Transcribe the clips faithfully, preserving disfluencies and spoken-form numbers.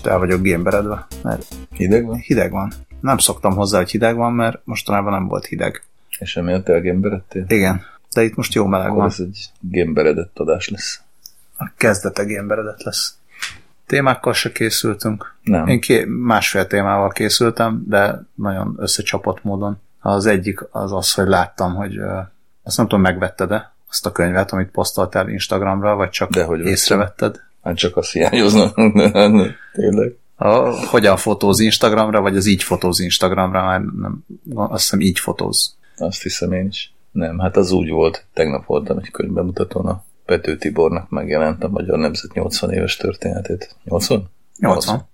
kicsit el vagyok gémberedve, mert hideg van? Hideg van. Nem szoktam hozzá, hogy hideg van, mert mostanában nem volt hideg. És emiatt elgémberedtél? Igen, de itt most jó meleg akkor van. Ez egy gémberedett adás lesz. A kezdete gémberedett lesz. Témákkal se készültünk. Nem. Én ké- másfél témával készültem, de nagyon összecsapott módon. Az egyik az az, hogy láttam, hogy azt nem tudom, megvetted-e azt a könyvet, amit posztoltál Instagramra, vagy csak észrevetted? Hát csak azt hiányoznak. Tényleg. A, hogyan fotóz Instagramra, vagy az így fotóz Instagramra? Már nem, azt hiszem így fotóz. Azt hiszem én is. Nem, hát az úgy volt, tegnap voltam egy könyvbemutatón, a Pető Tibornak megjelent a Magyar Nemzet nyolcvan éves történetét. nyolcvan? nyolcvan.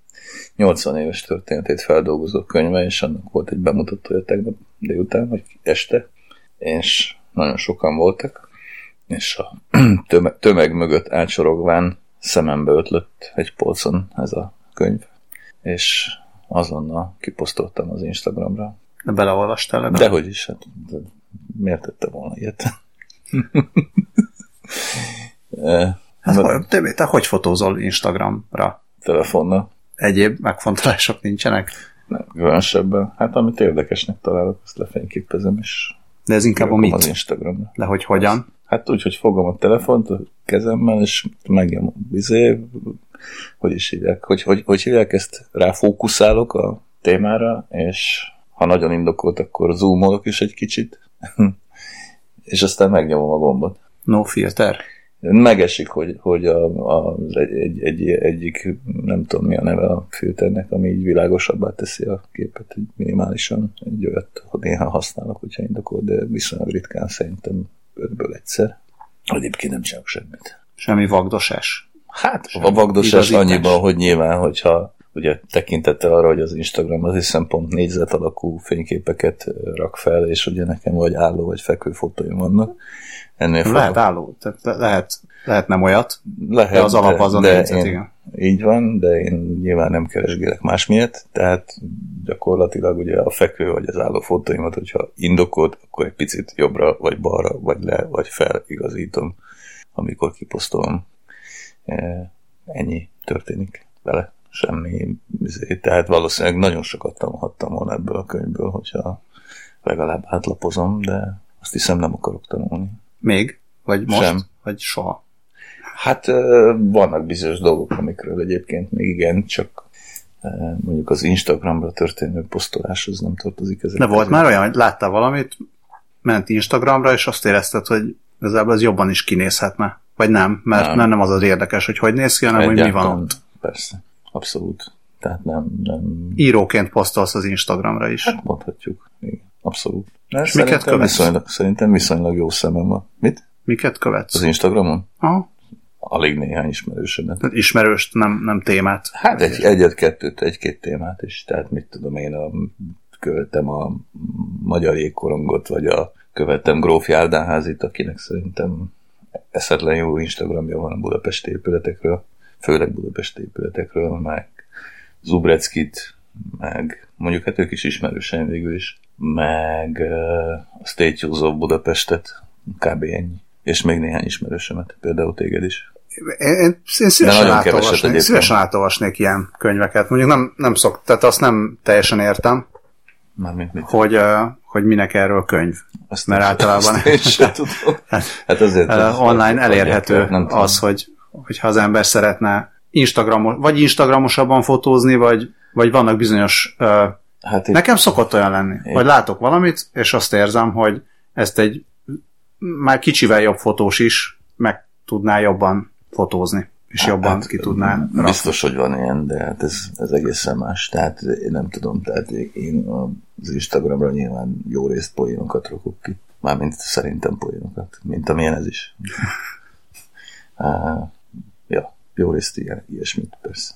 nyolcvan éves történetét feldolgozó könyve, és annak volt egy bemutatója tegnap délután, vagy este, és nagyon sokan voltak, és a tömeg, tömeg mögött átsorogván szemembe ötlött egy polcon ez a könyv, és azonnal kiposztoltam az Instagramra. De beleolvastál ebben? Dehogy is, hát de miért tette volna ilyet? Hát, mert, te, te hogy fotózol Instagramra? Telefonnal. Egyéb megfontolások nincsenek? Nem, különösebben. Hát amit érdekesnek találok, azt lefényképezem is. De ez inkább a mit? Az Instagramra. De hogy hogyan? Hát úgy, hogy fogom a telefont a kezemmel, és megnyomom bizé, hogy is hívják, hogy, hogy, hogy hívják, ezt ráfókuszálok a témára, és ha nagyon indokolt, akkor zoomolok is egy kicsit, és aztán megnyomom a gombot. No filter? Megesik, hogy, hogy a, a, egy, egy, egyik, nem tudom mi a neve a filternek, ami így világosabbá teszi a képet, hogy minimálisan egy olyat, hogy néha használok, hogyha indokol, de viszonylag ritkán, szerintem ötből egyszer. Egyébként nem csinálok semmit. Semmi vagdosás? Hát semmi a vagdosás annyiban, hogy nyilván, hogyha ugye tekintettel arra, hogy az Instagram az hiszem pont négyzet alakú fényképeket rak fel, és ugye nekem vagy álló, vagy fekvő fotóim vannak. Ennél lehet fogok... álló, tehát lehet, lehet nem olyat, lehet, de az alap az a négyzet, én, igen. Így van, de én nyilván nem keresgélek másmilyet, tehát gyakorlatilag ugye a fekvő, vagy az álló fotóimat, hogyha indokolt, akkor egy picit jobbra, vagy balra, vagy le, vagy fel igazítom, amikor kiposztolom. Ennyi történik vele. Semmi, tehát valószínűleg nagyon sokat tanulhattam volna ebből a könyvből, hogyha legalább átlapozom, de azt hiszem nem akarok tanulni. Még? Vagy most? Sem. Vagy soha? Hát vannak bizonyos dolgok, amikről egyébként még igen, csak mondjuk az Instagramra történő posztoláshoz nem tartozik ezek. De volt már olyan, hogy láttál valamit, ment Instagramra, és azt érezted, hogy igazából ez jobban is kinézhetne. Vagy nem, mert nem, nem az az érdekes, hogy hogy néz ki, hanem hát hogy mi van ott. Persze. Abszolút. Tehát nem, nem... Íróként posztolsz az Instagramra is. Hát mondhatjuk. Igen. Abszolút. És miket követsz? Viszonylag, szerintem viszonylag jó szemem van. Mit? Miket követsz? Az Instagramon? Aha. Alig néhány ismerősömet. Ismerőst, nem, nem témát. Hát egy, egyet-kettőt, egy-két témát is. Tehát mit tudom én, a, követem a Magyar Jégkorongot, vagy a követem Gróf Járdánházit, akinek szerintem eszetlen jó Instagramja van a budapesti épületekről. Főleg budapesti épületekről, meg Zubreckit, meg mondjuk hát ők is ismerősen végül is, meg a Statues of Budapestet, kb. Ennyi. És még néhány ismerősemet, például téged is. Én, én, én szívesen, átolvasnék, szívesen átolvasnék ilyen könyveket. Mondjuk nem, nem szok, tehát azt nem teljesen értem, mármint mit? Hogy, hogy minek erről könyv. Azt mert általában hát azért online elérhető az, hogy hogyha az ember szeretne Instagramos, vagy Instagramosabban fotózni, vagy, vagy vannak bizonyos... Uh, hát nekem szokott olyan lenni, hogy látok valamit, és azt érzem, hogy ezt egy már kicsivel jobb fotós is meg tudná jobban fotózni, és hát, jobban hát, ki tudná rakni. Biztos, hogy van ilyen, de hát ez, ez egészen más. Tehát én nem tudom, tehát én az Instagramra nyilván jó részt poénokat rakok ki. Mármint szerintem poénokat, mint amilyen ez is. uh, Ja, jó részt ilyen, ilyesmit, persze.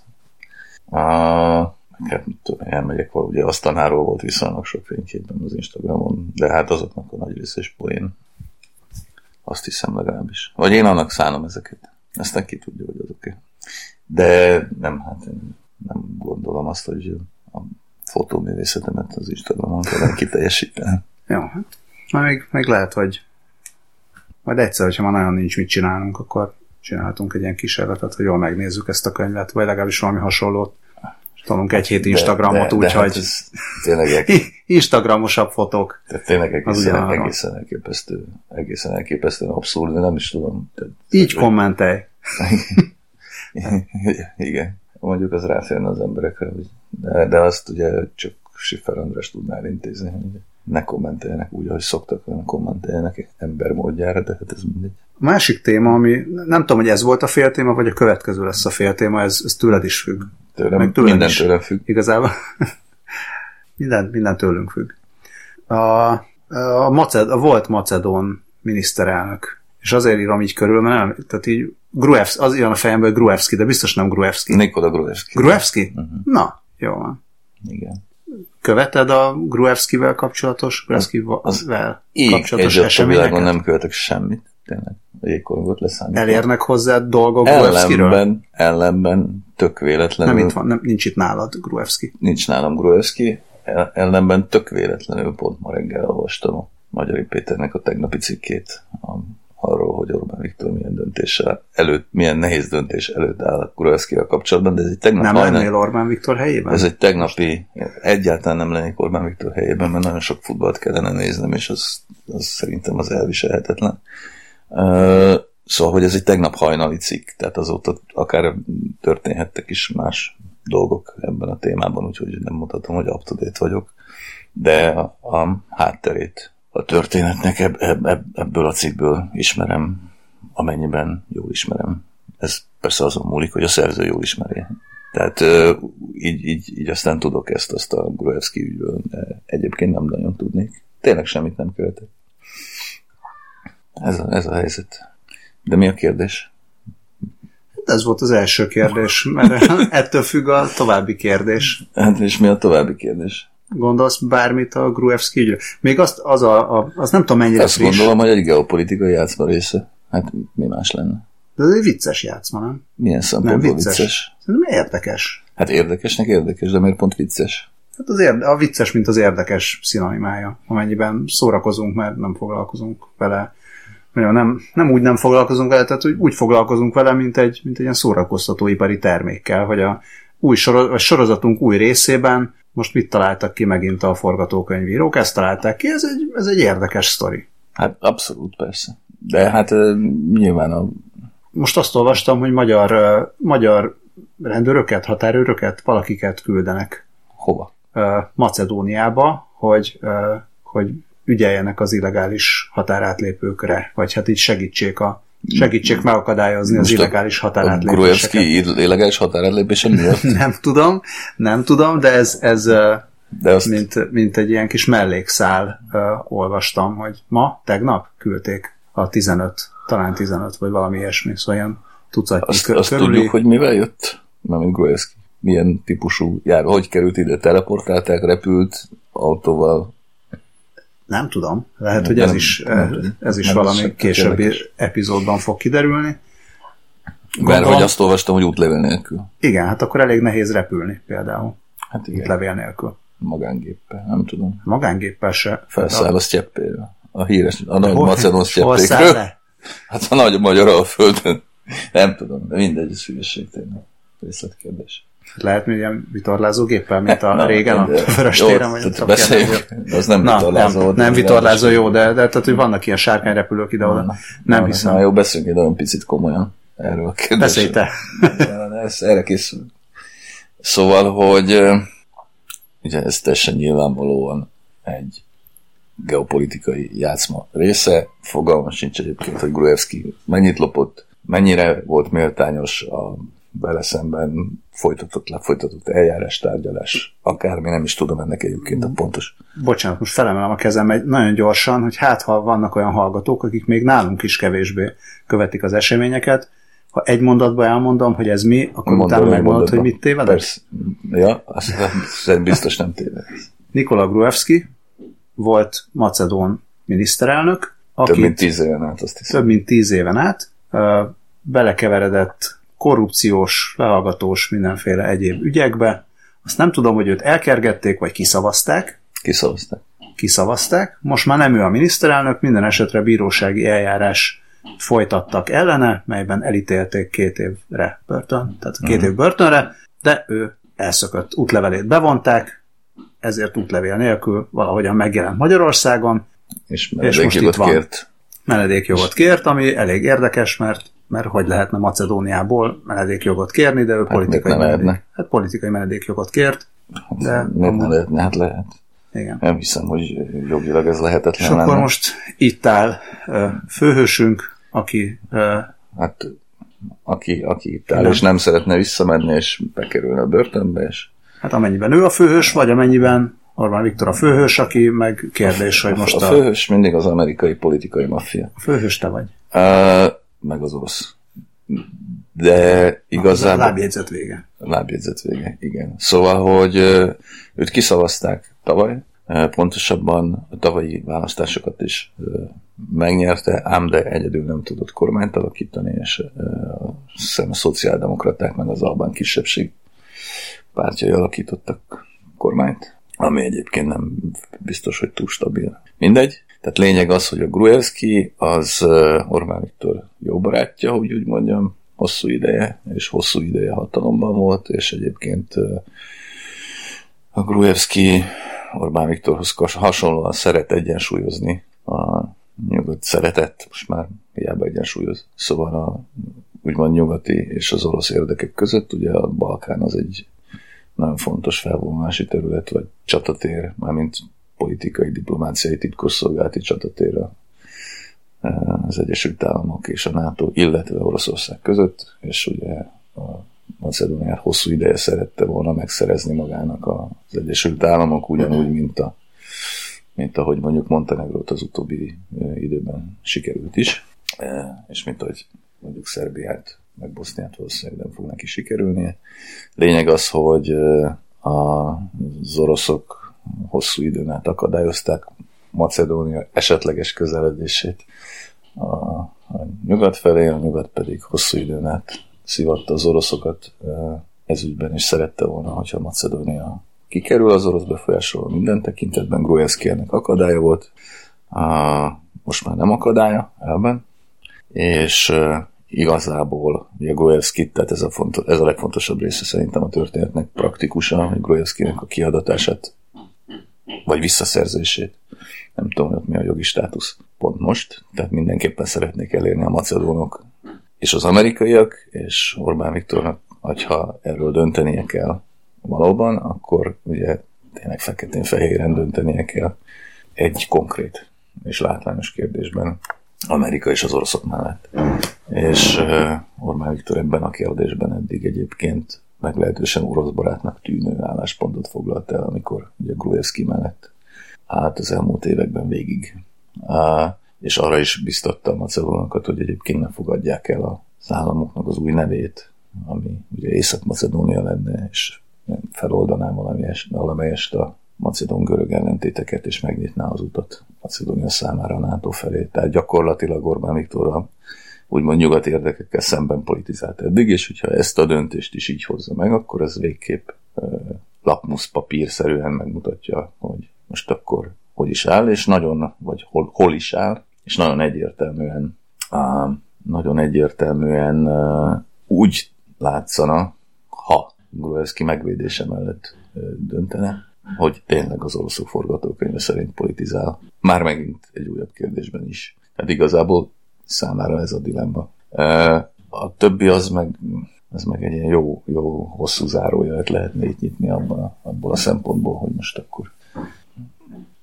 Uh, hát, tudom, elmegyek valahogy, Asztánáról volt viszonylag sok fényképben az Instagramon, de hát azoknak a nagy része is poén. Azt hiszem legalábbis. Vagy én annak szánom ezeket. Aztán ki tudja, hogy az oké. De nem, hát én nem gondolom azt, hogy a fotóművészetemet az Instagramon kellene kiteljesíteni. Jó, hát még, még lehet, hogy majd egyszer, hogyha már nagyon nincs mit csinálnunk, akkor csinálhatunk egy ilyen kísérletet, hogy jól megnézzük ezt a könyvet, vagy legalábbis valami hasonlót. tanulunk egy hét Instagramot, úgyhogy hát instagramosabb fotók. Tehát tényleg egészen, egészen elképesztő, egészen elképesztően abszurd, nem is tudom. Tehát, így hogy... kommentelj. Igen, mondjuk az rászélne az emberekre, de, de azt ugye csak Siffer András tudnál intézni, hogy ne kommenteljenek úgy, ahogy szoktak, hanem kommenteljenek ember módjára, de hát ez mindegy. A másik téma, ami nem tudom, hogy ez volt a fél téma, vagy a következő lesz a fél téma, ez, ez tőled is függ. Tőlem, tőlem minden is. Tőlem függ. Igazából minden, minden tőlünk függ. A, a, Maced, a volt macedón miniszterelnök, és azért írom így körül, mert nem, tehát így Gruevski, az írom a fejemben, hogy Gruevski, de biztos nem Gruevski. Nikola Gruevski. Gruevski? Uh-huh. Na, jó van. Igen. Követed a Gruevskivel kapcsolatos, Gruevskivel kapcsolatos így, eseményeket? Így, nem követek semmit. Tényleg, jégkorongot leszámítva. Elérnek hozzád dolgok Gruevskiről? Ellenben, ellenben, tök véletlenül. Nem itt van, nem, nincs itt nálad Gruevski. Nincs nálam Gruevski, ellenben tök véletlenül pont ma reggel olvastam a Magyar Péternek a tegnapi cikkét a, arról, hogy Orbán Viktor milyen döntéssel előtt, milyen nehéz döntés előtt áll Gruevskivel kapcsolatban, de ez egy tegnap... Nem majdnem, lennél Orbán Viktor helyében? Ez egy tegnapi... Egyáltalán nem lennék Orbán Viktor helyében, mert nagyon sok futballt kellene néznem, és az, az szerintem az elviselhetetlen. Uh, szóval, hogy ez egy tegnap hajnali cikk, tehát azóta akár történhettek is más dolgok ebben a témában, úgyhogy nem mutatom, hogy up to date vagyok, de a, a hátterét a történetnek eb, eb, eb, ebből a cikkből ismerem, amennyiben jól ismerem. Ez persze azon múlik, hogy a szerző jól ismeri. Tehát uh, így, így, így aztán tudok ezt, azt a Gruevski ügyből, egyébként nem nagyon tudnék. Tényleg semmit nem követek. Ez a, ez a helyzet. De mi a kérdés? Ez volt az első kérdés, mert ettől függ a további kérdés. Hát és mi a további kérdés? Gondolsz bármit a Gruevski ügyről? Még azt, az a, a, azt nem tudom mennyire azt friss. Azt gondolom, hogy egy geopolitikai játszma része. Hát mi más lenne? De ez egy vicces játszma, nem? Milyen szempontból nem vicces? vicces? Szerintem érdekes. Hát érdekesnek érdekes, de miért pont vicces? Hát az érde, a vicces, mint az érdekes szinonimája. Amennyiben szórakozunk, mert nem foglalkozunk vele. Nem, nem úgy nem foglalkozunk vele, tehát úgy foglalkozunk vele, mint egy, mint egy ilyen szórakoztatóipari termékkel, hogy a, új soroz, a sorozatunk új részében most mit találtak ki megint a forgatókönyvírók, ezt találták ki, ez egy, ez egy érdekes sztori. Hát abszolút persze, de hát nyilván a... Most azt olvastam, hogy magyar, magyar rendőröket, határőröket, valakiket küldenek. Hova? Macedóniába, hogy... hogy ügyeljenek az illegális határátlépőkre, vagy hát így segítsék, a, segítsék megakadályozni most az illegális határátlépéseket. A Gruevski illegális határátlépése miért? Nem tudom, nem tudom, de ez, ez de azt... mint, mint egy ilyen kis mellékszál uh, olvastam, hogy ma, tegnap küldték a tizenöt, talán tizenöt, vagy valami ilyesmi, szóval ilyen tucatnyi azt, körüli. Azt tudjuk, hogy mivel jött? Nem, mint Gruevski. Milyen típusú jár? Hogy került ide? Teleportálták, repült autóval? Nem tudom. Lehet, hogy ez nem, is, nem, ez is nem valami is későbbi érdekes epizódban fog kiderülni. Mert hogy azt olvastam, hogy útlevél nélkül. Igen, hát akkor elég nehéz repülni például. Hát igen. Útlevél nélkül. Magángéppel, nem tudom. Magángéppel se. Felszáll a sztyeppéről. A híres, a nagy macedón sztyeppékről. Hát a nagy magyar alföldön. Nem tudom, mindegy, ez hülyeség tényleg. Részletkérdés. Lehet, hogy ilyen vitorlázógéppel, mint a nem, régen a Vöröstéren. Az nem Na, vitorlázó. Nem, nem vitorlázó, jó, de, de tehát, hogy vannak ilyen sárkányrepülők ide-oda. Nem, nem hiszem. Na, jó, beszéljünk egy olyan picit komolyan erről a kérdésről. Beszélj te. Erre készül. Szóval, hogy ugye ez teljesen nyilvánvalóan egy geopolitikai játszma része. Fogalma sincs egyébként, hogy Gruevski mennyit lopott, mennyire volt méltányos a vele szemben folytatott, lefolytatott eljárás, tárgyalás, akármi, nem is tudom ennek egyébként a pontos. Bocsánat, most felemelem a kezem egy, nagyon gyorsan, hogy hát ha vannak olyan hallgatók, akik még nálunk is kevésbé követik az eseményeket, ha egy mondatban elmondom, hogy ez mi, akkor Mondom, utána megmondod, hogy mit tévedek? Persze. Ja, azt nem, biztos nem tévedek. Nikola Gruevski volt macedón miniszterelnök, akit több mint tíz éven át, azt hiszem. Több mint tíz éven át uh, belekeveredett korrupciós, lehallgatós, mindenféle egyéb ügyekbe. Azt nem tudom, hogy őt elkergették, vagy kiszavazták. Kiszavazták. Kiszavazták. Most már nem ő a miniszterelnök, minden esetre bírósági eljárás folytattak ellene, melyben elítélték két évre börtön, tehát két év börtönre, de ő elszökött útlevelét bevonták, ezért útlevél nélkül valahogyan megjelent Magyarországon, és, és most itt van. Kért. Menedékjogot kért, ami elég érdekes, mert, mert hogy lehetne Macedóniából menedékjogot kérni, de ő hát politikai, menedék, hát politikai menedékjogot kért. De hát, miért amúgy... ne lehetne? Hát lehet. Igen. Nem hiszem, hogy jogilag ez lehetetlen. És lenne. Akkor most itt áll főhősünk, aki... Hát, aki, aki itt áll, nem. És nem szeretne visszamenni, és bekerülne a börtönbe, és... Hát amennyiben ő a főhős, vagy amennyiben Orbán Viktor a főhős, aki meg kérdés, a, hogy most a... A főhős mindig az amerikai politikai maffia. A főhős te vagy. Uh, meg az orosz. De igazából... A lábjegyzet vége. A lábjegyzet vége, igen. Szóval, hogy őt kiszavazták tavaly, pontosabban a tavalyi választásokat is megnyerte, ám de egyedül nem tudott kormányt alakítani, és hiszem a szociáldemokraták meg az albán kisebbség pártjai alakítottak kormányt, ami egyébként nem biztos, hogy túl stabil. Mindegy. Tehát lényeg az, hogy a Gruevski az Orbán Viktor jó barátja, hogy úgy mondjam, hosszú ideje, és hosszú ideje hatalomban volt, és egyébként a Gruevski Orbán Viktorhoz hasonlóan szeret egyensúlyozni. A nyugat szeretett, most már hiába egyensúlyoz. Szóval a úgymond nyugati és az orosz érdekek között, ugye a Balkán az egy nagyon fontos felvonulási terület, vagy csatatér, mármint politikai, diplomáciai, titkosszolgálati csatatér az Egyesült Államok és a NATO, illetve Oroszország között, és ugye a Macedóniát hosszú ideje szerette volna megszerezni magának az Egyesült Államok, ugyanúgy, mint, a, mint ahogy mondjuk Montenegrót az utóbbi időben sikerült is, és mint ahogy mondjuk Szerbiát, meg Boszniát valószínűleg nem fog neki sikerülni. Lényeg az, hogy az oroszok hosszú időn át akadályozták Macedónia esetleges közeledését a, a nyugat felé, a nyugat pedig hosszú időn át szivatta az oroszokat ezügyben, is szerette volna, hogyha Macedónia kikerül az orosz befolyásról minden tekintetben. Gruevski-nek akadálya volt, a, most már nem akadálya elben, és igazából ugye Gruevski, tehát ez a, fontos, ez a legfontosabb része szerintem a történetnek praktikusan, hogy Gruevski-nek a kiadatását vagy visszaszerzését, nem tudom, hogy mi a jogi státusz pont most, tehát mindenképpen szeretnék elérni a macedónok és az amerikaiak, és Orbán Viktornak, hogyha erről döntenie kell valóban, akkor ugye tényleg feketén-fehéren döntenie kell egy konkrét és látványos kérdésben Amerika és az oroszok mellett. És uh, Orbán Viktor ebben a kérdésben eddig egyébként meglehetősen oroszbarátnak tűnő álláspontot foglalt el, amikor ugye Gruevski mellett állt az elmúlt években végig. Uh, és arra is biztatta a macedónokat, hogy egyébként nem fogadják el az államoknak az új nevét, ami ugye Észak-Macedónia lenne, és feloldaná valamelyest a macedón-görög ellentéteket, és megnyitná az utat Macedónia számára a NATO felé. Tehát gyakorlatilag Orbán Viktor úgymond nyugat érdekekkel szemben politizált eddig, és hogyha ezt a döntést is így hozza meg, akkor ez végképp lapmuszpapírszerűen megmutatja, hogy most akkor hogy is áll, és nagyon, vagy hol, hol is áll, és nagyon egyértelműen á, nagyon egyértelműen á, úgy látszana, ha Gruevski megvédése mellett döntene, hogy tényleg az oroszok forgatókönyve szerint politizál. Már megint egy újabb kérdésben is. Tehát igazából számára ez a dilemma. A többi az meg, az meg egy ilyen jó, jó hosszú zárójelet lehetne itt nyitni abban, abból a szempontból, hogy most akkor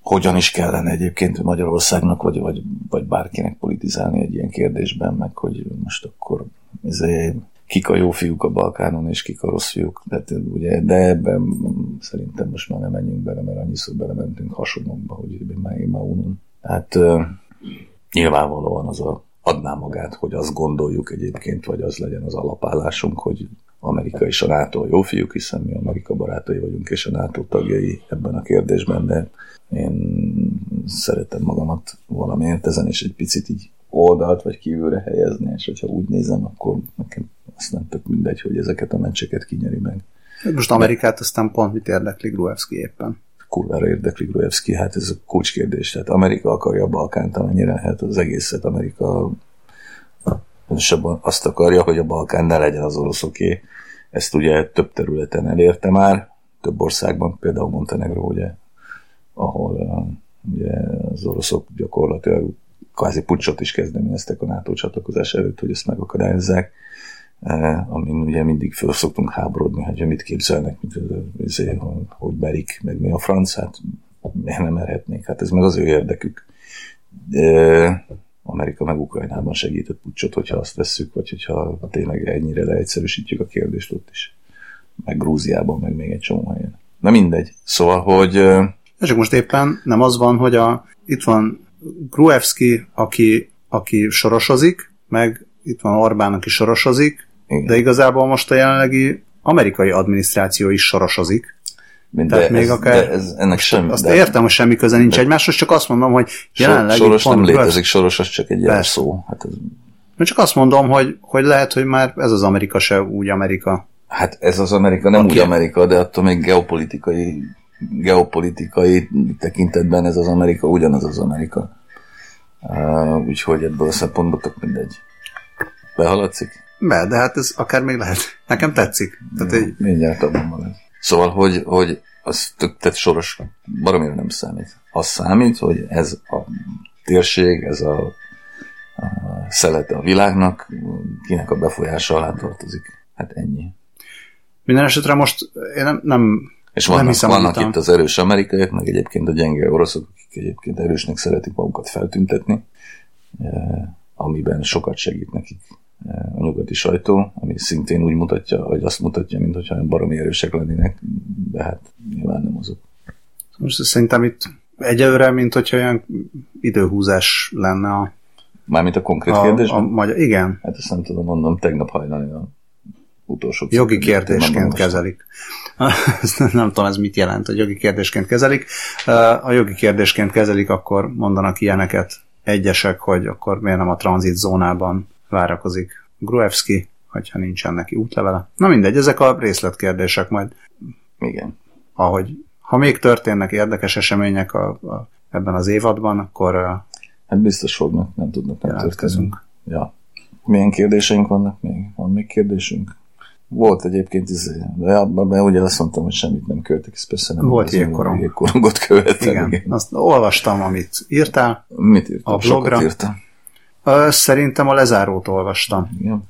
hogyan is kellene egyébként Magyarországnak, vagy, vagy, vagy bárkinek politizálni egy ilyen kérdésben, meg hogy most akkor kik a jó fiúk a Balkánon, és kik a rossz fiúk. De, ugye, de ebben szerintem most már nem menjünk bele, mert annyiszor belementünk hasonlókba, hogy már én már unom. Hát uh, nyilvánvalóan az a, adná magát, hogy azt gondoljuk egyébként, vagy az legyen az alapállásunk, hogy Amerika és a NATO a jó fiúk, hiszen mi Amerika barátai vagyunk, és a NATO tagjai ebben a kérdésben, de én szeretem magamat valamiért ezen is egy picit így oldalt vagy kívülre helyezni, és hogyha úgy nézem, akkor nekem azt nem tök mindegy, hogy ezeket a meccseket kinyeri meg. Most Amerikát aztán pont mit érdekli Gruevski éppen? Kurvára érdekli Gruevski, hát ez a kulcskérdés. Tehát Amerika akarja a Balkánt, amennyire lehet az egészet. Amerika pontosabban azt akarja, hogy a Balkán ne legyen az oroszoké, Ezt ugye több területen elérte már, több országban, például Montenegró, ugye, ahol ugye, az oroszok gyakorlatilag kvázi puccsot is kezdeményeztek a NATO csatlakozás előtt, hogy ezt megakadályozzák, amin ugye mindig föl szoktunk háborodni, hogy mit képzelnek, mint azért, hogy merik, meg mi a franc, hát miért nem merhetnék, hát ez meg az ő érdekük. De Amerika meg Ukrajnában segített puccsot, hogyha azt vesszük, vagy hogyha tényleg ennyire leegyszerűsítjük a kérdést ott is. Meg Grúziában, meg még egy csomó helyen. Na mindegy. Szóval, hogy... És most éppen nem az van, hogy a, itt van Gruevski, aki, aki sorosozik, meg itt van Orbán, aki sorosozik, igen. De igazából most a jelenlegi amerikai adminisztráció is sorosozik. Mind, Tehát még ez, akár... Ez, ennek semmi, azt de, értem, hogy semmi köze nincs de, egymáshoz, csak azt mondom, hogy jelenleg... Soros nem létezik, Soros az csak egy jelszó. Hát ez... Mert csak azt mondom, hogy, hogy lehet, hogy már ez az Amerika se úgy Amerika. Hát ez az Amerika nem aki... úgy Amerika, de attól még geopolitikai, geopolitikai tekintetben ez az Amerika ugyanaz az Amerika. Uh, úgyhogy ebből a szempontból tök mindegy. Behaladszik? Be, de hát ez akár még lehet. Nekem tetszik. Tehát ja, egy... Mindjárt abban van ez. Szóval, hogy, hogy az tök Soros baromira nem számít. Az számít, hogy ez a térség, ez a, a szelete a világnak, kinek a befolyása alá tartozik. Hát ennyi. Minden esetre most én nem, nem, és vannak, nem hiszem, vannak itt az erős amerikaiak, meg egyébként a gyenge oroszok, akik egyébként erősnek szeretik magukat feltüntetni, amiben sokat segít nekik a nyugati sajtó, ami szintén úgy mutatja, hogy azt mutatja, mintha baromi erősek lennének, de hát nyilván nem azok. Most szerintem itt egyelőre, mint hogyha olyan időhúzás lenne a... Mármint a konkrét a, kérdésben? A magyar, igen. Hát ezt nem tudom, mondom, tegnap hajnali a utolsó... Jogi kérdésként kezelik. Nem tudom, ez mit jelent, hogy jogi kérdésként kezelik. A jogi kérdésként kezelik, akkor mondanak ilyeneket egyesek, hogy akkor miért nem a tranzit zónában várakozik Gruevski, hogyha nincsen neki útlevele. Na mindegy, ezek a részletkérdések majd. Igen. Ahogy, ha még történnek érdekes események a, a, ebben az évadban, akkor... Hát biztos fognak, nem tudnak, nem történünk. Ja. Milyen kérdéseink vannak még? Van még kérdésünk? Volt egyébként, de abban ugye azt mondtam, hogy semmit nem költek, ez persze nem volt jégkorong. Jégkorongot követem. Igen. Igen, azt olvastam, amit írtál. Mit írtam? A blogra. Sokat írtam. Szerintem a lezárót olvastam. Igen.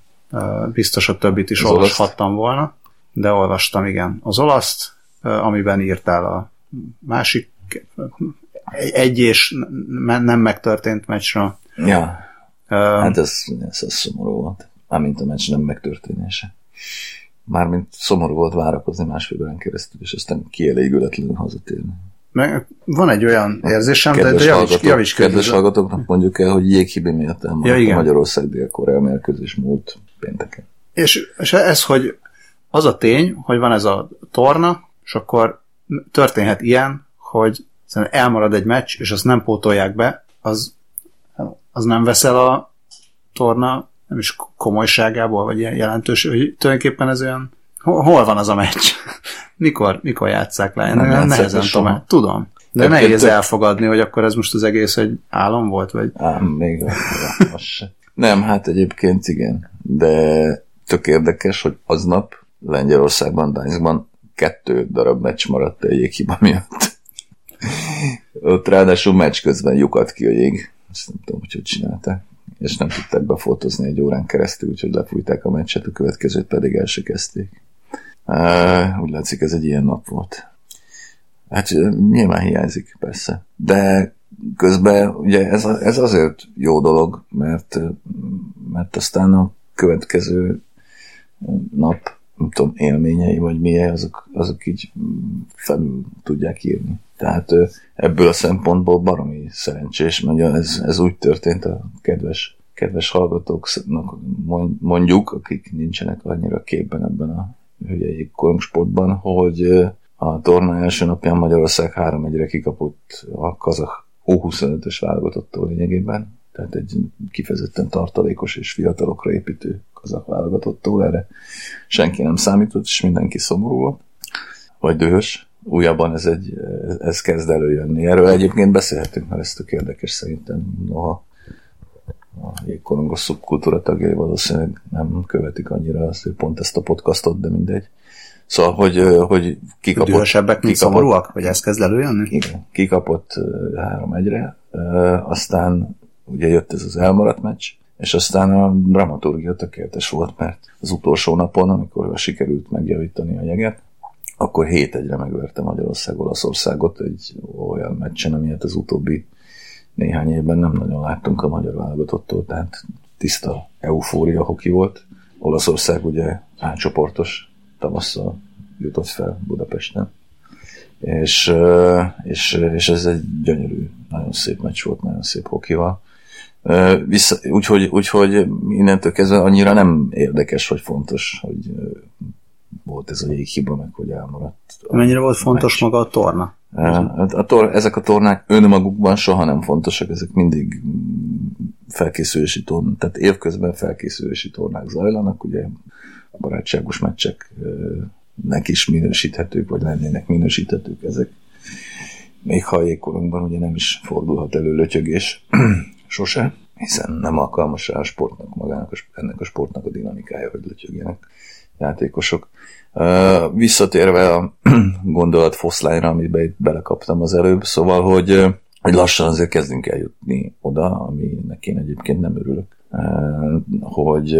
Biztos a többit is az olvashattam olaszt. Volna, de olvastam, igen. Az olaszt, amiben írtál a másik egy és nem megtörtént meccsről. Ja, uh, hát ez, ez, ez szomorú volt. Mármint a meccs nem megtörténése. Mármint szomorú volt várakozni másfélben keresztül, és aztán kielégületlenül hazatérni. Van egy olyan érzésem, de, de javíts, javíts Kedves hallgatóknak mondjuk el, hogy jéghibé miatt elmaradt ja, igen. A Magyarország-Dél-Korea mérkőzés múlt pénteken. És, és ez, hogy az a tény, hogy van ez a torna, és akkor történhet ilyen, hogy elmarad egy meccs, és azt nem pótolják be, az, az nem veszel a torna, nem is komolyságából, vagy ilyen jelentős, hogy tulajdonképpen ez olyan, hol van az a meccs? Mikor, mikor játsszák le? Nem, nem nehezen tudom. Tudom. De Egyébként nehéz tök... elfogadni, hogy akkor ez most az egész egy álom volt? Vagy... Ám, még az se. Nem, hát egyébként igen. De tök érdekes, hogy aznap Lengyelországban, Gdańskban kettő darab meccs maradt a jéghiba miatt. Ott ráadásul meccs közben lyukadt ki a jég. Ezt nem tudom, hogy hogy csinálták. És nem tudták befoltozni egy órán keresztül, úgyhogy lefújták a meccset, a következőt pedig el se kezdték. Uh, úgy látszik, ez egy ilyen nap volt. Hát nyilván hiányzik, persze. De közben ugye ez, ez azért jó dolog, mert, mert aztán a következő nap, nem tudom, élményei vagy milyen, azok, azok így felül tudják írni. Tehát ebből a szempontból baromi szerencsés, mondja, ez, ez úgy történt a kedves, kedves hallgatóknak mondjuk, akik nincsenek annyira képben ebben a hölgyei korongsportban, hogy a torna első napján Magyarország három egyre kikapott a kazah U huszonötös válogatottól lényegében, tehát egy kifejezetten tartalékos és fiatalokra építő kazah válogatottól, erre senki nem számított, és mindenki szomorú volt, vagy dühös. Újabban ez, egy, ez kezd előjönni. Erről egyébként beszélhetünk, mert ez tök érdekes szerintem. Noha a jégkorongos szubkultúra tagjai valószínűleg nem követik annyira azt, pont ezt a podcastot, de mindegy. Szóval, hogy, hogy kikapott... Dühösebbek, mint szomorúak? Vagy ez kezd előjönni? Igen, kikapott három egyre, aztán ugye jött ez az elmaradt meccs, és aztán a dramaturgia tökéletes volt, mert az utolsó napon, amikor sikerült megjavítani a jeget, akkor hét egyre megverte Magyarország Olaszországot egy olyan meccsen, amilyet az utóbbi néhány évben nem nagyon láttunk a magyar válogatottól, tehát tiszta eufória hoki volt. Olaszország ugye átcsoportos tavasszal jutott fel Budapesten, és, és, és ez egy gyönyörű, nagyon szép meccs volt, nagyon szép hokival. Vissza, úgyhogy, úgyhogy innentől kezdve annyira nem érdekes, vagy fontos, hogy volt ez a jéghiba, meg hogy elmaradt. Mennyire volt fontos meccs. Maga a torna? A tor- ezek a tornák önmagukban soha nem fontosak, ezek mindig felkészülési tornák, tehát évközben felkészülési tornák zajlanak, ugye a barátságos meccseknek is minősíthetők, vagy lennének minősíthetők ezek. Még ha jégkorunkban ugye nem is fordulhat elő lötyögés sose, hiszen nem alkalmas rá a sportnak magának, ennek a sportnak a dinamikája, hogy lötyögjenek játékosok. Visszatérve a gondolatfoszlányra, amiben itt belekaptam az előbb, szóval, hogy, hogy lassan azért kezdünk eljutni oda, aminek én egyébként nem örülök, hogy,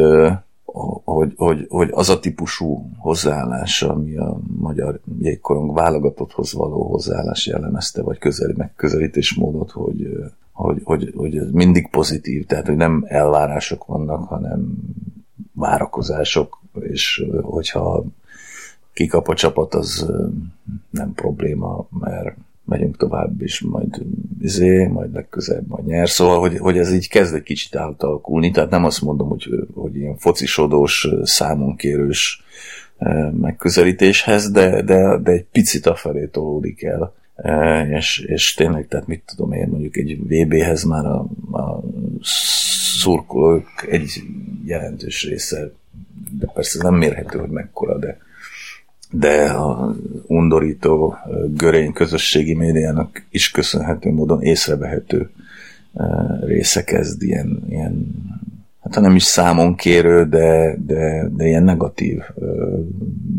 hogy, hogy, hogy az a típusú hozzáállás, ami a magyar jégkorong válogatotthoz való hozzáállás jellemezte, vagy közeli megközelítésmódot, hogy, hogy, hogy, hogy ez mindig pozitív, tehát hogy nem elvárások vannak, hanem várakozások, és hogyha kikap a csapat, az nem probléma, mert megyünk tovább, és majd izé, majd legközelebb majd nyer. Szóval, hogy, hogy ez így kezd egy kicsit átalakulni, tehát nem azt mondom, hogy, hogy ilyen focisodós, számonkérős megközelítéshez, de, de, de egy picit afelé tolódik el. És, és tényleg, tehát mit tudom én, mondjuk egy vé béhez már a, a szurkolók egy jelentős része, de persze nem mérhető, hogy mekkora, de de a undorító görény közösségi médiának is köszönhető módon észrevehető része kezd ilyen, ilyen hát ha nem is számon kérő, de, de, de ilyen negatív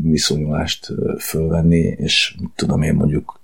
viszonyulást fölvenni, és tudom én mondjuk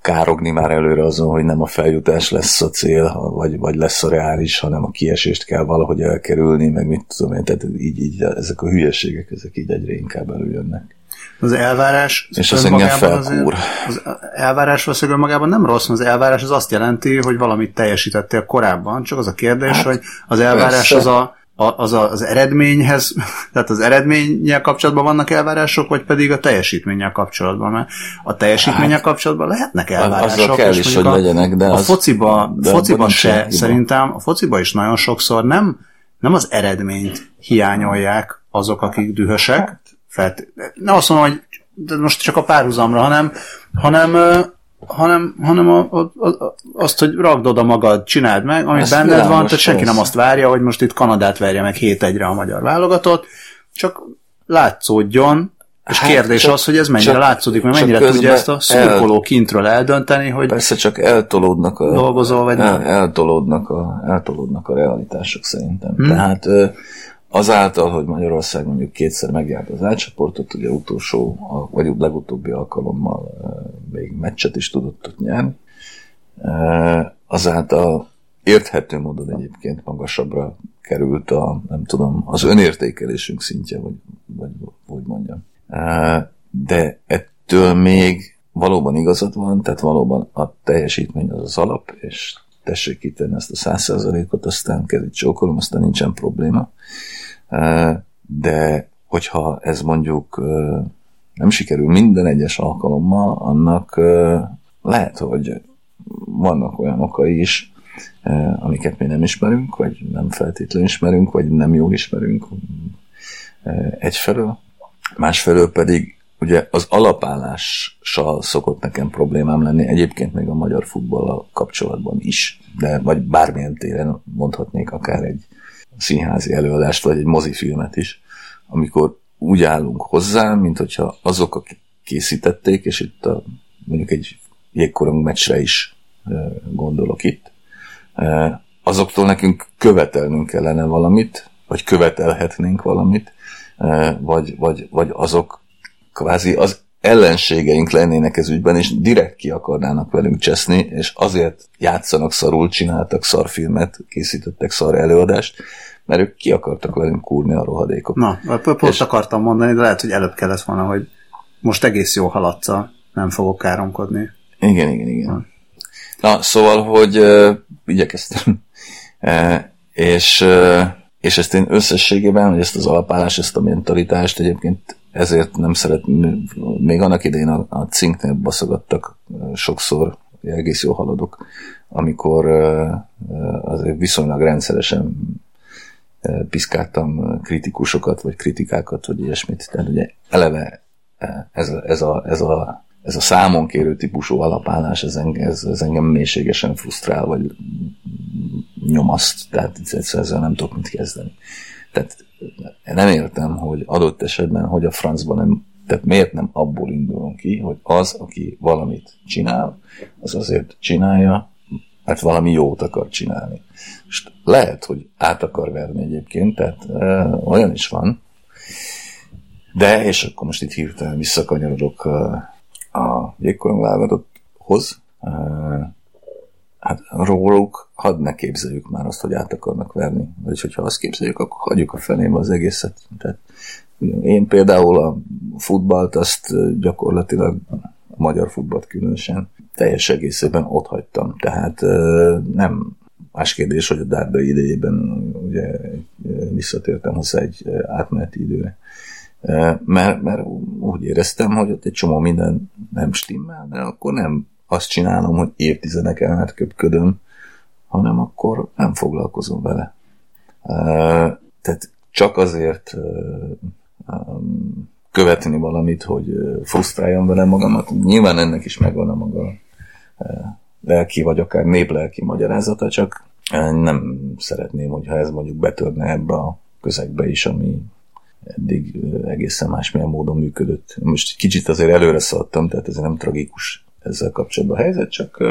károgni már előre azon, hogy nem a feljutás lesz a cél, vagy, vagy lesz a reális, hanem a kiesést kell valahogy elkerülni, meg mit tudom én, tehát így, így ezek a hülyeségek, ezek így egyre inkább előjönnek. Az elvárás... És az engem felkúr. Az elvárás valószínűleg magában nem rossz, az elvárás az azt jelenti, hogy valamit teljesítettél korábban, csak az a kérdés, hát, hogy az elvárás az, a, az, a, az eredményhez, tehát az eredménnyel kapcsolatban vannak elvárások, vagy pedig a teljesítménnyel kapcsolatban, mert a teljesítménnyel hát, kapcsolatban lehetnek elvárások. Azzal kell is, hogy a, legyenek, de... A az, fociba, de fociba se, szerintem, a fociba is nagyon sokszor nem, nem az eredményt hiányolják azok, akik dühösek, Felt, nem azt mondom, hogy most csak a párhuzamra, hanem, hanem, hanem, hanem a, a, a, azt, hogy rakd oda magad, csináld meg, amit benned van, tehát persze. Senki nem azt várja, hogy most itt Kanadát verje meg hét egyre a magyar válogatott, csak látszódjon, és hát kérdés csak, az, hogy ez mennyire csak, látszódik, mert mennyire tudja ezt a szurkoló el, kintről eldönteni, hogy persze csak eltolódnak a, dolgozol, vagy el, eltolódnak, a, eltolódnak a realitások szerintem. Hmm. Tehát... Azáltal, hogy Magyarország mondjuk kétszer megjárt az átcsoportot, ugye utolsó, vagy legutóbbi alkalommal még meccset is tudott ott nyerni, azáltal érthető módon egyébként magasabbra került a, nem tudom, az önértékelésünk szintje, vagy, vagy hogy mondjam. De ettől még valóban igazad van, tehát valóban a teljesítmény az az alap, és tessék kitenni ezt a száz százalékot, aztán kezdjük csókolom, aztán nincsen probléma. De hogyha ez mondjuk nem sikerül minden egyes alkalommal, annak lehet, hogy vannak olyan okai is, amiket mi nem ismerünk, vagy nem feltétlenül ismerünk, vagy nem jól ismerünk egyfelől. Másfelől pedig ugye az alapállással szokott nekem problémám lenni, egyébként még a magyar futballal kapcsolatban is, de vagy bármilyen téren mondhatnék akár egy színházi előadást, vagy egy mozifilmet is, amikor úgy állunk hozzá, mint hogyha azok, akik készítették, és itt a, mondjuk egy jégkorong meccsre is gondolok itt, azoktól nekünk követelnünk kellene valamit, vagy követelhetnénk valamit, vagy, vagy, vagy azok kvázi az ellenségeink lennének ez ügyben, és direkt ki akarnának velünk cseszni, és azért játszanak szarul, csináltak szarfilmet, készítettek szar előadást, mert ők ki akartak velünk kúrni a rohadékok. Na, pont és... akartam mondani, de lehet, hogy előbb kellett volna, hogy most egész jó haladsz, nem fogok káromkodni. Igen, igen, igen. Ha. Na, szóval, hogy uh, igyekeztem. E, és, uh, és ezt én összességében, hogy ezt az alapállást, ezt a mentalitást egyébként ezért nem szeret, még annak idején a, a cinknél baszogattak sokszor, egész jó haladok, amikor uh, azért viszonylag rendszeresen uh, piszkáltam kritikusokat, vagy kritikákat, vagy ilyesmit. Tehát ugye eleve ez a, ez a, ez a ez a számon kérő típusú alapállás, ez engem, ez, ez engem mélységesen frusztrál, vagy nyomaszt, tehát egyszerűen ezzel nem tudok mit kezdeni. Tehát nem értem, hogy adott esetben, hogy a francban nem, tehát miért nem abból indulunk ki, hogy az, aki valamit csinál, az azért csinálja, hát valami jót akar csinálni. Most lehet, hogy át akar verni egyébként, tehát e, olyan is van, de, és akkor most itt hirtelen visszakanyarodok a jégkorong válogatotthoz, hát róluk hadd ne képzeljük már azt, hogy át akarnak verni, vagy hogyha azt képzeljük, akkor hagyjuk a fenébe az egészet. Tehát én például a futballt, azt gyakorlatilag a magyar futballt különösen teljes egészében ott hagytam. Tehát nem más kérdés, hogy a Dárdai idejében ugye visszatértem hozzá egy átmeneti időre. Mert, mert úgy éreztem, hogy ott egy csomó minden nem stimmel, de akkor nem azt csinálom, hogy évtizedek el át köpködöm, hanem akkor nem foglalkozom vele. Tehát csak azért követni valamit, hogy frusztráljam vele magamat. Nyilván ennek is megvan a maga lelki, vagy akár néplelki magyarázata, csak nem szeretném, hogyha ez mondjuk betörne ebbe a közegbe is, ami eddig egészen másmilyen módon működött. Most kicsit azért előre szaladtam, tehát ez nem tragikus ezzel kapcsolatban a helyzet, csak,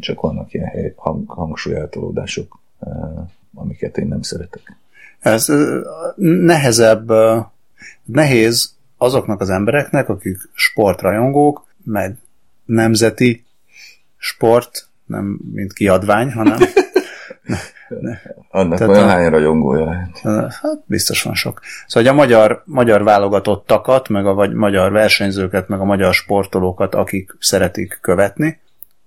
csak vannak ilyen hely, hang, hangsúlyeltolódások, amiket én nem szeretek. Ez nehezebb, nehéz azoknak az embereknek, akik sportrajongók, meg nemzeti sport, nem mint kiadvány, hanem... Ne. Annak tehát olyan a, hány rajongója lehet? Hát biztos van sok. Szóval a magyar, magyar válogatottakat, meg a vagy, magyar versenyzőket, meg a magyar sportolókat, akik szeretik követni,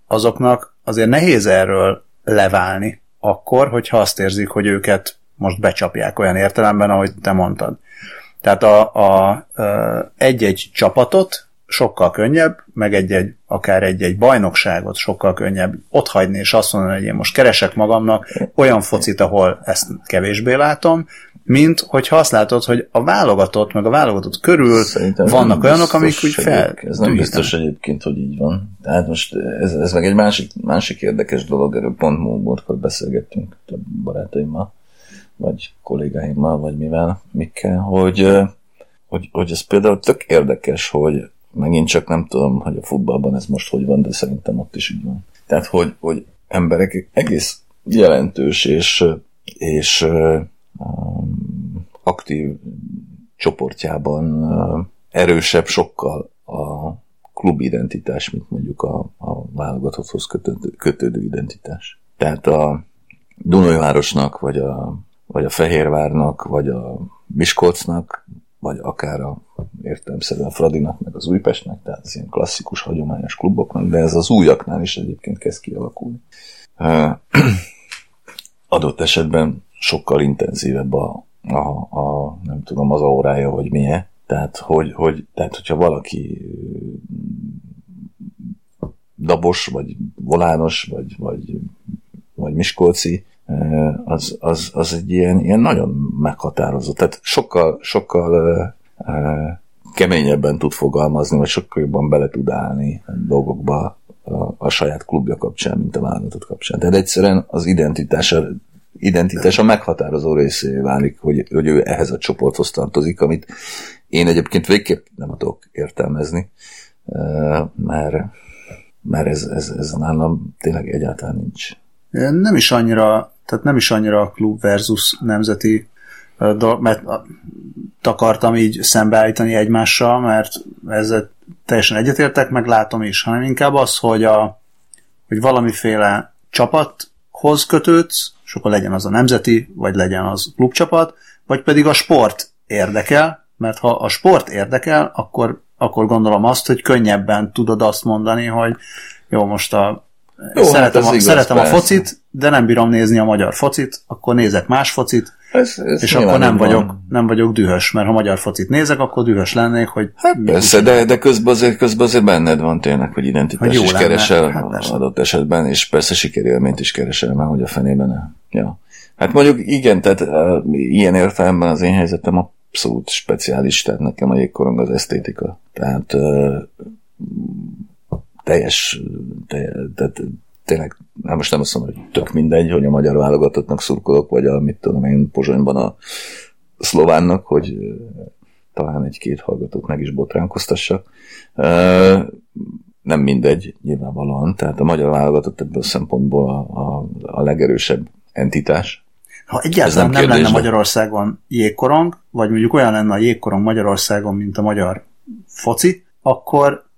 azoknak azért nehéz erről leválni akkor, hogyha azt érzik, hogy őket most becsapják olyan értelemben, ahogy te mondtad. Tehát a, a, a egy-egy csapatot sokkal könnyebb, meg egy-egy, akár egy-egy bajnokságot sokkal könnyebb otthagyni, és azt mondani, hogy én most keresek magamnak olyan focit, ahol ezt kevésbé látom, mint hogyha azt látod, hogy a válogatott, meg a válogatott körül szerintem vannak olyanok, amik úgy fel... Ez nem biztos egyébként, hogy így van. Tehát most ez, ez meg egy másik, másik érdekes dolog, erről pont múltkor beszélgettünk a barátaimmal, vagy kollégáimmal, vagy mivel, mikkel, hogy, hogy, hogy ez például tök érdekes, hogy megint csak nem tudom, hogy a futballban ez most hogy van, de szerintem ott is így van. Tehát, hogy, hogy emberek egész jelentős és, és um, aktív csoportjában um, erősebb sokkal a klubidentitás, mint mondjuk a, a válogatotthoz kötődő, kötődő identitás. Tehát a Dunajvárosnak, vagy a, vagy a Fehérvárnak, vagy a Miskolcnak, vagy akár a értelemszerűen Fradinak, meg az Újpestnek, tehát az ilyen klasszikus, hagyományos kluboknak, de ez az újaknál is egyébként kezd kialakulni. Adott esetben sokkal intenzívebb a, a, a nem tudom, az aurája, vagy milyen. Tehát, hogy, hogy, tehát, hogyha valaki dabos, vagy volános, vagy, vagy, vagy miskolci, Az, az, az egy ilyen, ilyen nagyon meghatározott. Tehát sokkal, sokkal uh, uh, keményebben tud fogalmazni, vagy sokkal jobban bele tud állni dolgokba a, a saját klubja kapcsán, mint a válogatott kapcsán. Tehát egyszerűen az identitása, identitása meghatározó részé válik, hogy, hogy ő ehhez a csoporthoz tartozik, amit én egyébként végképp nem tudok értelmezni, uh, mert, mert ez, ez, ez nálam tényleg egyáltalán nincs. Nem is annyira, tehát nem is annyira a klub versus nemzeti mert akartam így szembeállítani egymással, mert ezzel teljesen egyetértek, meg látom is, hanem inkább az, hogy, a, hogy valamiféle csapathoz kötődsz, és akkor legyen az a nemzeti, vagy legyen az klubcsapat, vagy pedig a sport érdekel, mert ha a sport érdekel, akkor, akkor gondolom azt, hogy könnyebben tudod azt mondani, hogy jó, most a Jó, szeretem, hát a, szeretem a focit, de nem bírom nézni a magyar focit, akkor nézek más focit, ez, ez és akkor nem vagyok, nem vagyok dühös, mert ha magyar focit nézek, akkor dühös lennék, hogy... Hát persze, de, de közben, azért, közben azért benned van tényleg, hogy identitás hogy is lenne, keresel hát adott esetben, és persze sikerélményt is keresel, már hogy a fenében. Ja. Hát mondjuk igen, tehát uh, ilyen értelemben az én helyzetem abszolút speciális, tehát nekem a jégkorong az esztétika. Tehát... Uh, teljes, te, te, te, tényleg, hát most nem azt mondom, hogy tök mindegy, hogy a magyar válogatottnak szurkolok, vagy a, mit tudom én, Pozsonyban a szlovánnak, hogy talán egy-két hallgatót meg is botránkoztassak. Nem mindegy, nyilvánvalóan. Tehát a magyar válogatott ebből a szempontból a, a, a legerősebb entitás. Ha egyáltalán nem, nem lenne Magyarországon jégkorong, vagy mondjuk olyan lenne a jégkorong Magyarországon, mint a magyar foci, akkor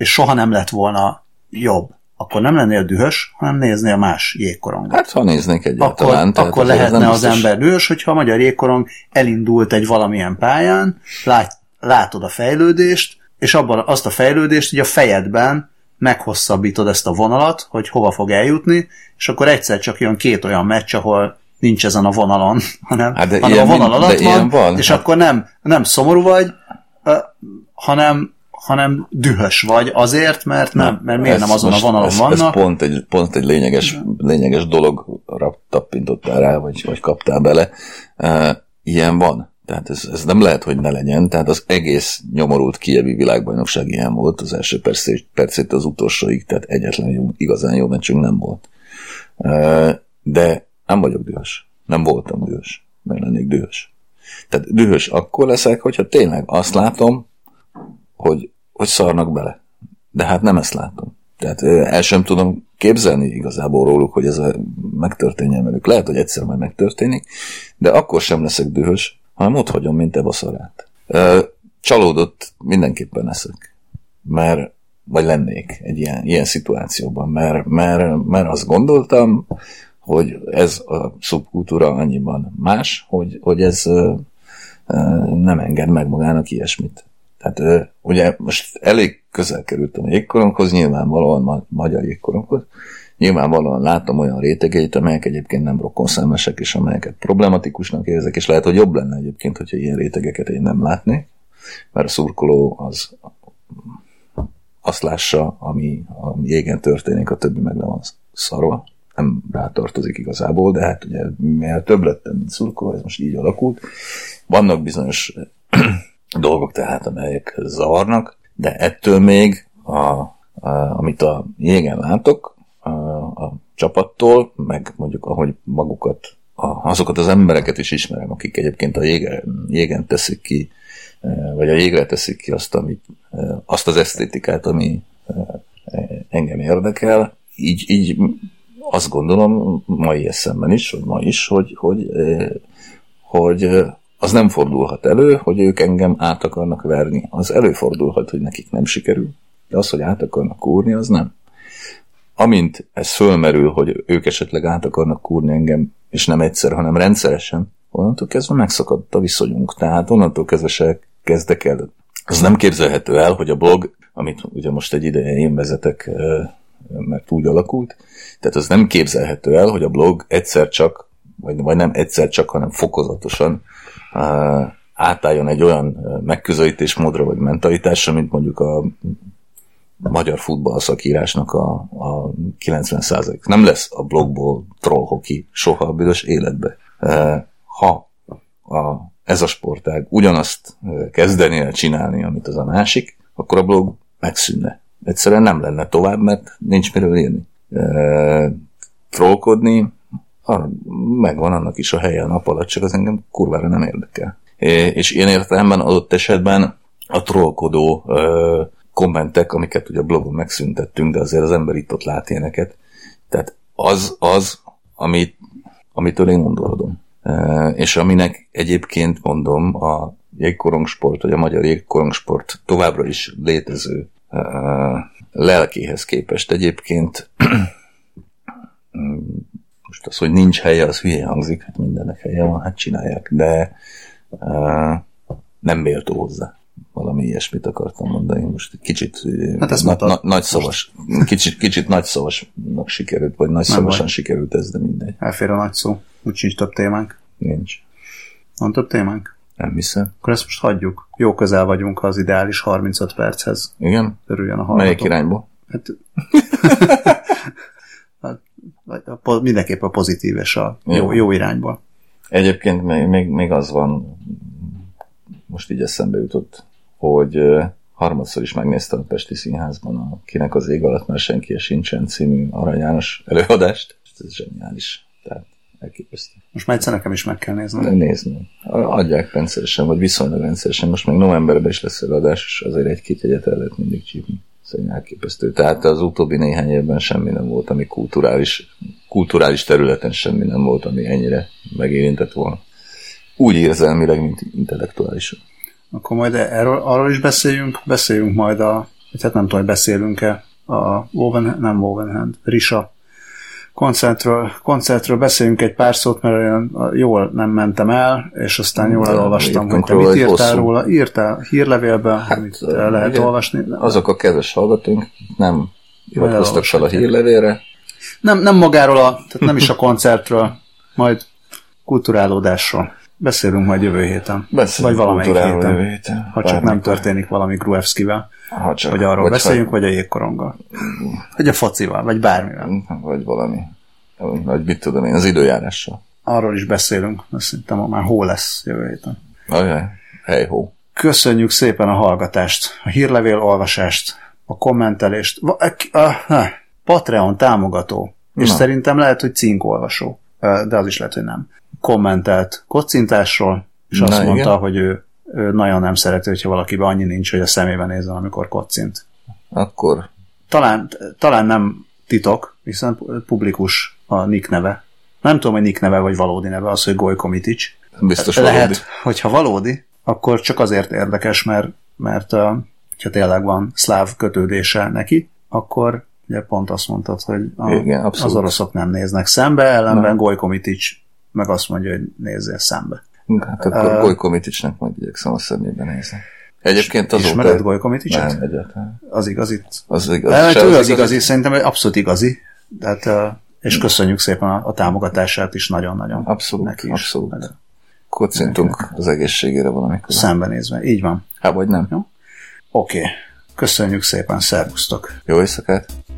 és soha nem lett volna jobb, akkor nem lennél dühös, hanem néznél más jégkorongot. Hát, ha néznék egyáltalán. Akkor, akkor lehetne az, az ember dühös, hogyha a magyar jégkorong elindult egy valamilyen pályán, lát, látod a fejlődést, és abban azt a fejlődést, hogy a fejedben meghosszabbítod ezt a vonalat, hogy hova fog eljutni, és akkor egyszer csak jön két olyan meccs, ahol nincs ezen a vonalon, hanem, hát hanem ilyen, a vonal alatt van, van, és hát. Akkor nem, nem szomorú vagy, hanem hanem dühös vagy azért, mert, nem, mert miért ez nem azon a vonalon ez, vannak. Ez pont egy, pont egy lényeges, lényeges dologra tappintottál rá, vagy, vagy kaptál bele. Ilyen van. Tehát ez, ez nem lehet, hogy ne legyen. Tehát az egész nyomorult kijevi világbajnokság ilyen volt, az első percét az utolsóig, tehát egyetlen jó, igazán jó meccsünk nem volt. De nem vagyok dühös. Nem voltam dühös. Meg lennék dühös. Tehát dühös akkor leszek, hogyha tényleg azt látom, Hogy, hogy szarnak bele. De hát nem ezt látom. Tehát el sem tudom képzelni igazából róluk, hogy ez megtörténjen velük. Lehet, hogy egyszer majd megtörténik, de akkor sem leszek dühös, hanem ott hagyom, mint te baszarát. Csalódott mindenképpen leszek. Mert, vagy lennék egy ilyen, ilyen szituációban, mert, mert, mert azt gondoltam, hogy ez a szubkultúra annyiban más, hogy, hogy ez nem enged meg magának ilyesmit. Tehát ugye most elég közel kerültem a jégkoronghoz, nyilvánvalóan ma- magyar jégkoronghoz, nyilvánvalóan látom olyan rétegeit, amelyek egyébként nem rokonszemesek, és amelyeket problematikusnak érzek, és lehet, hogy jobb lenne egyébként, hogyha ilyen rétegeket én nem látnék, mert a szurkoló az azt lássa, ami, ami jégen történik, a többi meg le van szarva. Nem rátartozik igazából, de hát ugye mivel több lettem, mint szurkoló, ez most így alakult. Vannak bizonyos dolgok tehát, amelyek zavarnak, de ettől még, a, a, amit a jégen látok a, a csapattól, meg mondjuk ahogy magukat, a, azokat az embereket is ismerem, akik egyébként a jégen, jégen teszik ki, vagy a jégre teszik ki azt, amit, azt az esztétikát, ami engem érdekel. Így, így azt gondolom, mai eszemben is, vagy ma is, hogy, hogy, hogy az nem fordulhat elő, hogy ők engem át akarnak verni. Az előfordulhat, hogy nekik nem sikerül, de az, hogy át akarnak kúrni, az nem. Amint ez fölmerül, hogy ők esetleg át akarnak kúrni engem, és nem egyszer, hanem rendszeresen, onnantól kezdve megszakadt a viszonyunk. Tehát onnantól kezdve se kezdek el. Az nem képzelhető el, hogy a blog, amit ugye most egy ideje én vezetek, mert úgy alakult, tehát az nem képzelhető el, hogy a blog egyszer csak, vagy nem egyszer csak, hanem fokozatosan Uh, átálljon egy olyan megközelítésmódra vagy mentalitásra, mint mondjuk a magyar futball szakírásnak a, a kilencven százalék. Nem lesz a blogból trollhoki soha a büdös életbe. Uh, ha a, ez a sportág ugyanazt kezdené el csinálni, amit az a másik, akkor a blog megszűnne. Egyszerűen nem lenne tovább, mert nincs miről írni. Uh, trollkodni megvan annak is a helye a nap alatt, csak az engem kurvára nem érdekel. És én értelemben adott esetben a trollkodó kommentek, amiket ugye a blogon megszüntettünk, de azért az ember itt ott lát ilyeneket. Tehát az az, amit, amitől én gondolodom. és aminek egyébként mondom a jégkorongsport, vagy a magyar jégkorongsport továbbra is létező lelkéhez képest egyébként most az, hogy nincs helye, az hülye hangzik, hát mindennek helye van, hát csinálják, de nem méltó hozzá. Valami ilyesmit akartam mondani, most egy kicsit hát na, na, nagyszavas, kicsit, kicsit nagyszavasnak sikerült, vagy nagyszavasan sikerült ez, de mindegy. Elfér a nagy szó, úgyis nincs több témánk. Nincs. Van több témánk? Nem hiszem. Akkor ezt most hagyjuk. Jó közel vagyunk az ideális harmincöt perchez. Igen? Örüljön a hallgató. Melyik irányba? Hát... mindenképp a pozitív és a jó, jó, jó irányba. Egyébként még, még, még az van, most így eszembe jutott, hogy harmadszor is megnéztem a Pesti Színházban a Kinek az ég alatt már senki sincsen című Arany János előadást. Ez zseniális. Tehát elképesztő. Most már egyszer nekem is meg kell néznem. Nézni. Adják rendszeresen, vagy viszonylag rendszeresen. Most még novemberben is lesz előadás, és azért egy-két jegyet el lehet mindig csípni. Szerintem elképesztő. Tehát az utóbbi néhány évben semmi nem volt, ami kulturális, kulturális területen semmi nem volt, ami ennyire megérintett volna. Úgy érzelmileg, mint intellektuálisan. Akkor majd erről, arról is beszéljünk, beszéljünk majd a, hát nem tudom, hogy beszélünk-e, a Woven, nem Woven Hand, Risha koncertről, koncertről beszéljünk egy pár szót, mert olyan jól nem mentem el, és aztán jól elolvastam, hogy te mit írtál hosszú. Róla, írtál hírlevélben, hát, amit lehet olvasni. Azok a kedves hallgatóink nem hivatkoztak fel a hírlevélre. Nem, nem magáról, a, tehát nem is a koncertről, majd kulturálódásról. Beszélünk majd jövő héten. Beszélünk vagy valamelyik héten. Jövő héten. Ha csak nem történik valami Gruevskivel. Vagy arról vagy beszéljünk, ha... vagy a jégkoronggal. Vagy a focival, vagy bármivel. Vagy valami. Vagy mit tudom én, az időjárással. Arról is beszélünk. Azt szerintem már hó lesz jövő héten. Ajaj, hely hó. Köszönjük szépen a hallgatást, a hírlevél olvasást, a kommentelést. Patreon támogató. És na, szerintem lehet, hogy cinkolvasó. De az is lehet, hogy nem. Kommentelt kocintásról, és na, azt mondta, igen, hogy ő, ő nagyon nem szereti, hogyha valakiben annyi nincs, hogy a szemébe nézzen, amikor kocint. Akkor? Talán, talán nem titok, hiszen publikus a nick neve. Nem tudom, hogy nick neve, vagy valódi neve, az, hogy Gojkomitics. Biztos valódi. Lehet, hogyha valódi, akkor csak azért érdekes, mert, mert ha tényleg van szláv kötődése neki, akkor ugye pont azt mondtad, hogy a, igen, az oroszok nem néznek szembe, ellenben Gojkomitics meg azt mondja, hogy nézzél szembe. Hát akkor uh, Gojkomiticsnek majd igyekszem a szemébe nézni. Egyébként azóta... Ismered Gojkomiticset? Nem, egyáltalán. Az igazi. Az igazi. Hát ő az, az igazi, szerintem abszolút igazi. Tehát, uh, és köszönjük szépen a, a támogatását is nagyon-nagyon. Abszolút, neki is. Abszolút. Kocintunk az egészségére valamikor. Szembenézve, így van. Hát, vagy nem. Oké. Okay. Köszönjük szépen, szervusztok. Jó éjszakát.